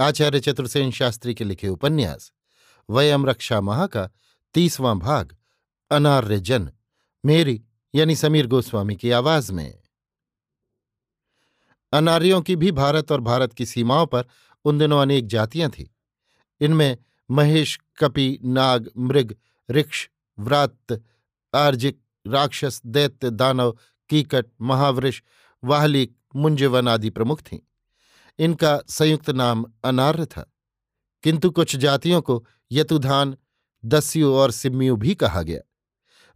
आचार्य चतुर शास्त्री के लिखे उपन्यास वयं रक्षामः का 30वां भाग, अनार्य जन, मेरी यानी समीर गोस्वामी की आवाज में। अनार्यों की भी भारत और भारत की सीमाओं पर उन दिनों अनेक जातियां थीं। इनमें महेश, कपि, नाग, मृग, ऋक्ष, व्रात्त, आर्जिक, राक्षस, दैत्य, दानव, कीकट, महावृष, वाहलिक, मुंजवन आदि प्रमुख थीं। इनका संयुक्त नाम अनार्य था, किंतु कुछ जातियों को यतुधान, दस्यु और सिम्मियु भी कहा गया।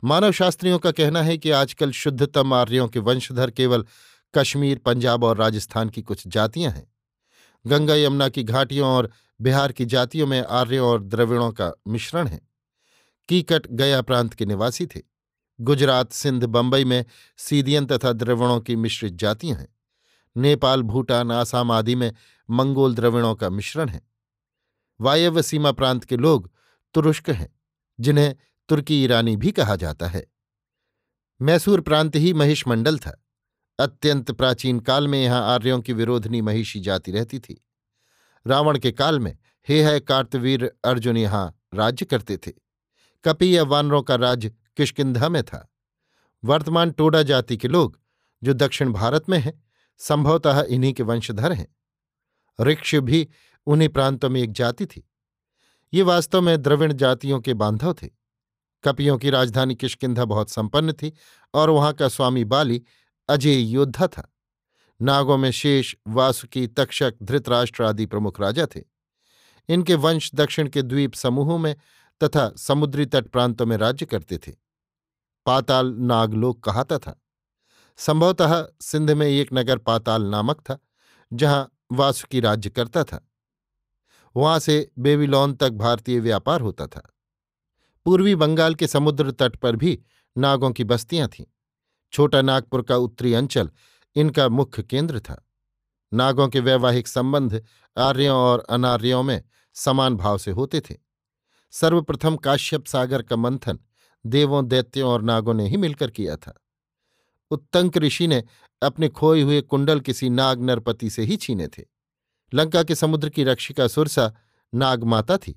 मानव शास्त्रियों का कहना है कि आजकल शुद्धतम आर्यों के वंशधर केवल कश्मीर, पंजाब और राजस्थान की कुछ जातियां हैं। गंगा यमुना की घाटियों और बिहार की जातियों में आर्यों और द्रविड़ों का मिश्रण है। कीकट गया प्रांत के निवासी थे। गुजरात, सिंध, बम्बई में सीदियन तथा द्रविड़ों की मिश्रित जातियां हैं। नेपाल, भूटान, आसाम आदि में मंगोल द्रविड़ों का मिश्रण है। वायव्य सीमा प्रांत के लोग तुरुष्क हैं, जिन्हें तुर्की ईरानी भी कहा जाता है। मैसूर प्रांत ही महिषमंडल था। अत्यंत प्राचीन काल में यहाँ आर्यों की विरोधनी महिषी जाति रहती थी। रावण के काल में है कार्तवीर अर्जुन यहाँ राज्य करते थे। कपि या वानरों का राज्य किष्किंधा में था। वर्तमान टोडा जाति के लोग जो दक्षिण भारत में हैं, संभवतः इन्हीं के वंशधर हैं। ऋक्ष भी उन्हीं प्रांतों में एक जाति थी। ये वास्तव में द्रविड़ जातियों के बांधव थे। कपियों की राजधानी किष्किंधा बहुत संपन्न थी और वहां का स्वामी बाली अजय योद्धा था। नागों में शेष, वासुकी, तक्षक, धृतराष्ट्र आदि प्रमुख राजा थे। इनके वंश दक्षिण के द्वीप समूहों में तथा समुद्री तट प्रांतों में राज्य करते थे। पाताल नागलोक कहाता था। संभवतः सिंध में एक नगर पाताल नामक था, जहां वासुकी राज्य करता था। वहां से बेबीलोन तक भारतीय व्यापार होता था। पूर्वी बंगाल के समुद्र तट पर भी नागों की बस्तियां थीं। छोटा नागपुर का उत्तरी अंचल इनका मुख्य केंद्र था। नागों के वैवाहिक संबंध आर्यों और अनार्यों में समान भाव से होते थे। सर्वप्रथम काश्यप सागर का मंथन देवों, दैत्यों और नागों ने ही मिलकर किया था। उत्तंक ऋषि ने अपने खोए हुए कुंडल किसी नाग नरपति से ही छीने थे। लंका के समुद्र की रक्षिका सुरसा नागमाता थी,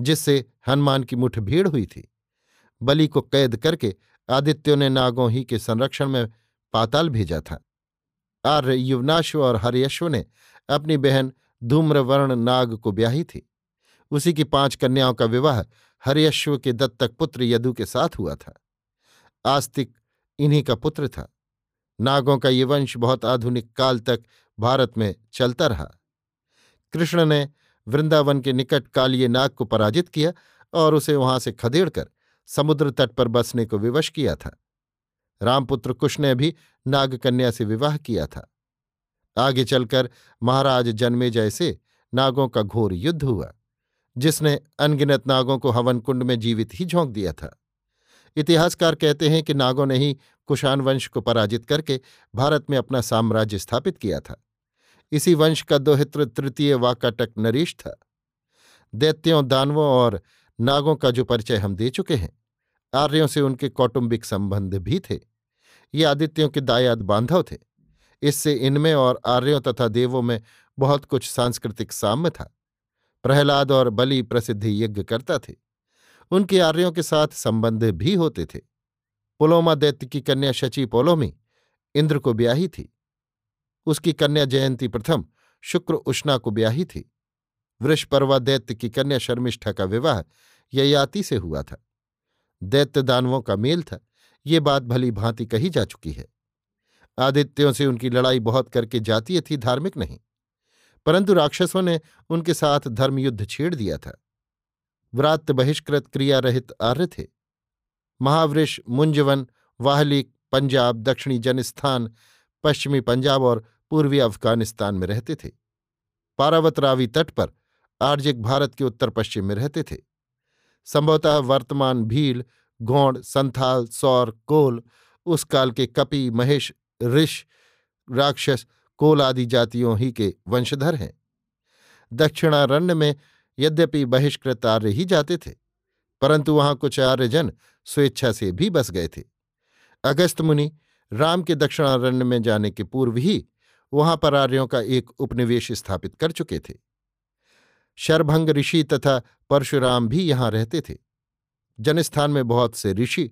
जिससे हनुमान की मुठभेड़ हुई थी। बलि को कैद करके आदित्यों ने नागों ही के संरक्षण में पाताल भेजा था। आर्य युवनाश्व और हरियश्व ने अपनी बहन धूम्रवर्ण नाग को ब्याही थी। उसी की 5 कन्याओं का विवाह हरियश्व के दत्तक पुत्र यदु के साथ हुआ था। आस्तिक इन्हीं का पुत्र था। नागों का ये वंश बहुत आधुनिक काल तक भारत में चलता रहा। कृष्ण ने वृंदावन के निकट कालिए नाग को पराजित किया और उसे वहां से खदेड़कर समुद्र तट पर बसने को विवश किया था। रामपुत्र कुश ने भी नागकन्या से विवाह किया था। आगे चलकर महाराज जन्मेजय से नागों का घोर युद्ध हुआ, जिसने अनगिनत नागों को हवन कुंड में जीवित ही झोंक दिया था। इतिहासकार कहते हैं कि नागों ने ही कुषाण वंश को पराजित करके भारत में अपना साम्राज्य स्थापित किया था। इसी वंश का दोहित्र तृतीय वाकाटक नरेश था। दैत्यों, दानवों और नागों का जो परिचय हम दे चुके हैं, आर्यों से उनके कौटुंबिक संबंध भी थे। ये आदित्यों के दायाद बांधव थे। इससे इनमें और आर्यों तथा देवों में बहुत कुछ सांस्कृतिक साम्य था। प्रहलाद और बलि प्रसिद्ध यज्ञ करता थे। उनके आर्यों के साथ संबंध भी होते थे। पुलोमा दैत्य की कन्या शची पोलोमी इंद्र को ब्याही थी। उसकी कन्या जयंती प्रथम शुक्र उष्णा को ब्याही थी। वृषपर्वा दैत्य की कन्या शर्मिष्ठा का विवाह ययाति से हुआ था। दैत्य दानवों का मेल था, ये बात भली भांति कही जा चुकी है। आदित्यों से उनकी लड़ाई बहुत करके जातीय थी, धार्मिक नहीं, परंतु राक्षसों ने उनके साथ धर्मयुद्ध छेड़ दिया था। व्रात्य बहिष्कृत क्रिया रहित आर्य थे। महावृष, मुंजवन, वाहलिक पंजाब, दक्षिणी जनस्थान, पश्चिमी पंजाब और पूर्वी अफगानिस्तान में रहते थे। पारावत रावी तट पर आर्जिक भारत के उत्तर पश्चिम में रहते थे। संभवतः वर्तमान भील, गौंड, संथाल, सौर, कोल, उस काल के कपि, महेश, ऋष, राक्षस, कोल आदि जातियों ही के वंशधर हैं। दक्षिणारण्य में यद्यपि बहिष्कृत आर्य ही जाते थे, परंतु वहां कुछ आर्यजन स्वेच्छा से भी बस गए थे। अगस्त मुनि राम के दक्षिणारण्य में जाने के पूर्व ही वहां पर आर्यों का एक उपनिवेश स्थापित कर चुके थे। शरभंग ऋषि तथा परशुराम भी यहां रहते थे। जनस्थान में बहुत से ऋषि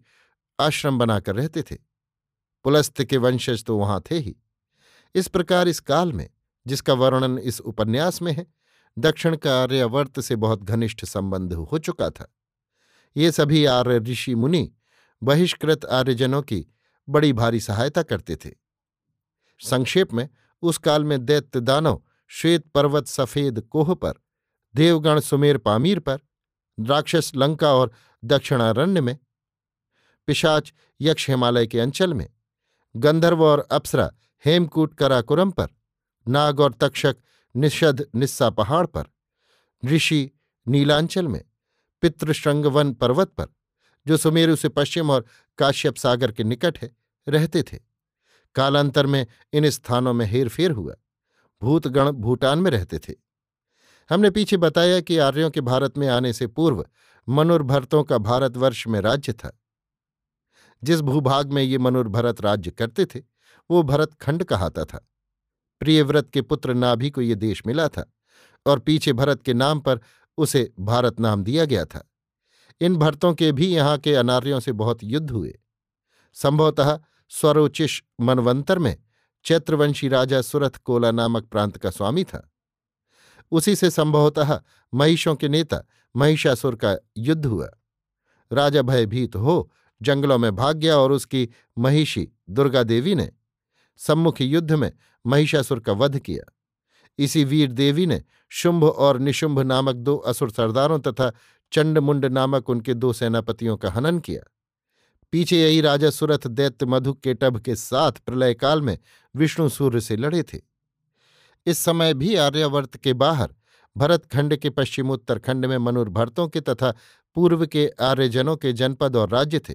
आश्रम बनाकर रहते थे। पुलस्त्य के वंशज तो वहां थे ही। इस प्रकार इस काल में, जिसका वर्णन इस उपन्यास में है, दक्षिण का आर्यावर्त से बहुत घनिष्ठ संबंध हो चुका था। ये सभी आर्य ऋषि मुनि बहिष्कृत आर्यजनों की बड़ी भारी सहायता करते थे। संक्षेप में, उस काल में दैत्य दानव श्वेत पर्वत सफेद कोह पर, देवगण सुमेर पामीर पर, राक्षस लंका और दक्षिणारण्य में, पिशाच यक्ष हिमालय के अंचल में, गंधर्व और अप्सरा हेमकूट कराकुरम पर, नाग और तक्षक निषद निस्सा पहाड़ पर, ऋषि नीलांचल में, पितृशृंगवन पर्वत पर जो सुमेरु से पश्चिम और काश्यप सागर के निकट है, रहते थे। कालांतर में इन स्थानों में हेरफेर हुआ। भूतगण भूटान में रहते थे। हमने पीछे बताया कि आर्यों के भारत में आने से पूर्व मनुर्भरतों का भारतवर्ष में राज्य था। जिस भूभाग में ये मनुर्भरत राज्य करते थे वो भरतखंड कहाता था। प्रियव्रत के पुत्र नाभि को ये देश मिला था और पीछे भरत के नाम पर उसे भारत नाम दिया गया था। इन भरतों के भी यहाँ के अनार्यों से बहुत युद्ध हुए। संभवतः स्वरोचिष मनवंतर में चैत्रवंशी राजा सुरथ कोला नामक प्रांत का स्वामी था। उसी से संभवतः महिषों के नेता महिषासुर का युद्ध हुआ। राजा भयभीत हो जंगलों में भाग गया और उसकी महिषी दुर्गा देवी ने सम्मुखी युद्ध में महिषासुर का वध किया। इसी वीर देवी ने शुंभ और निशुंभ नामक दो असुर सरदारों तथा चंडमुंड नामक उनके दो सेनापतियों का हनन किया। पीछे यही राजा सुरथ दैत्य मधु के टभ के साथ प्रलय काल में विष्णु सूर्य से लड़े थे। इस समय भी आर्यावर्त के बाहर भरतखंड के पश्चिमोत्तर खंड में मनुर्भरतों के तथा पूर्व के आर्यजनों के जनपद और राज्य थे।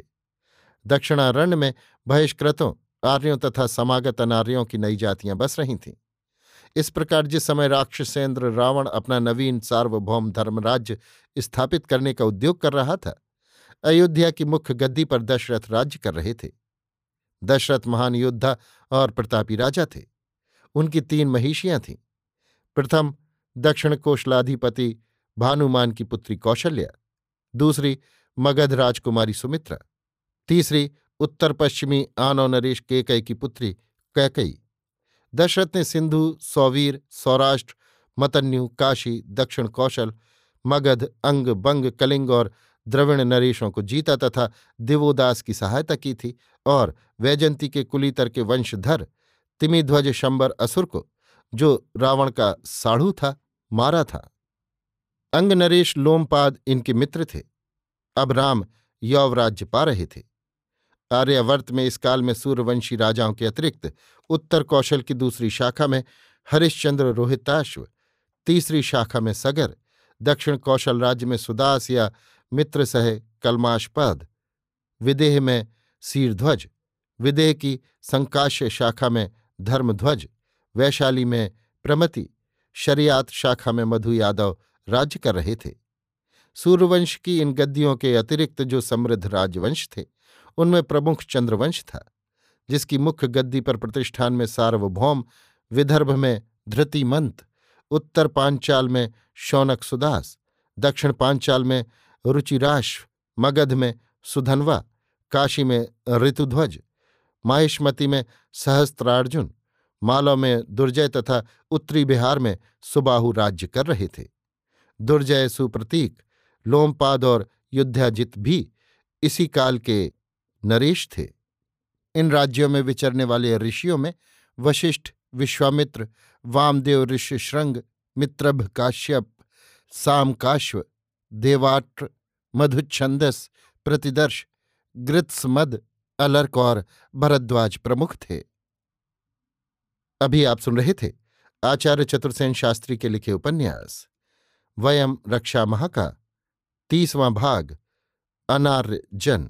दक्षिणारण्य में बहिष्कृतों, आर्यों तथा समागत अनार्यों की नई जातियां बस रही थीं। इस प्रकार जिस समय राक्षसेंद्र रावण अपना नवीन सार्वभौम धर्मराज्य स्थापित करने का उद्योग कर रहा था, अयोध्या की मुख्य गद्दी पर दशरथ राज्य कर रहे थे। दशरथ महान योद्धा और प्रतापी राजा थे। उनकी तीन महिषियां थीं। प्रथम दक्षिण कोशलाधिपति भानुमान की पुत्री कौशल्या, दूसरी मगध राजकुमारी सुमित्रा, तीसरी उत्तर पश्चिमी आनो नरेश केकई की पुत्री कैकई। दशरथ ने सिंधु, सौवीर, सौराष्ट्र, मतन्यु, काशी, दक्षिण कौशल, मगध, अंग, बंग, कलिंग और द्रविण नरेशों को जीता तथा दिवोदास की सहायता की थी और वैजंती के कुलीतर के वंशधर तिमिध्वज शंबर असुर को, जो रावण का साढ़ू था, मारा था। अंग नरेश लोमपाद इनके मित्र थे। अब राम यौवराज्य पा रहे थे। आर्यावर्त में इस काल में सूर्यवंशी राजाओं के अतिरिक्त उत्तर कौशल की दूसरी शाखा में हरिश्चंद्र रोहिताश्व, तीसरी शाखा में सगर, दक्षिण कौशल राज्य में सुदास या मित्र सह कलमाशपाद, विदेह में सीरध्वज, विदेह की संकाश्य शाखा में धर्मध्वज, वैशाली में प्रमति, शरियात शाखा में मधु यादव राज्य कर रहे थे। सूर्यवंश की इन गद्दियों के अतिरिक्त जो समृद्ध राजवंश थे उनमें प्रमुख चंद्रवंश था, जिसकी मुख्य गद्दी पर प्रतिष्ठान में सार्वभौम, विदर्भ में धृतिमंत, उत्तर पांचाल में शौनक सुदास, दक्षिण पांचाल में रुचिराश्व, मगध में सुधनवा, काशी में ऋतुध्वज, माहिष्मती में सहस्त्रार्जुन, मालव में दुर्जय तथा उत्तरी बिहार में सुबाहु राज्य कर रहे थे। दुर्जय सुप्रतीक, लोमपाद और युद्धाजित भी इसी काल के नरेश थे। इन राज्यों में विचरने वाले ऋषियों में वशिष्ठ, विश्वामित्र, वामदेव ऋष्यशृंग, मित्रभ, काश्यप, सामकाश्व, देवाट्र, मधुच्छंदस, प्रतिदर्श, गृत्समद, अलर्क और भरद्वाज प्रमुख थे। अभी आप सुन रहे थे आचार्य चतुर शास्त्री के लिखे उपन्यास वयं रक्षामः का 30वां भाग, अनार्य जन,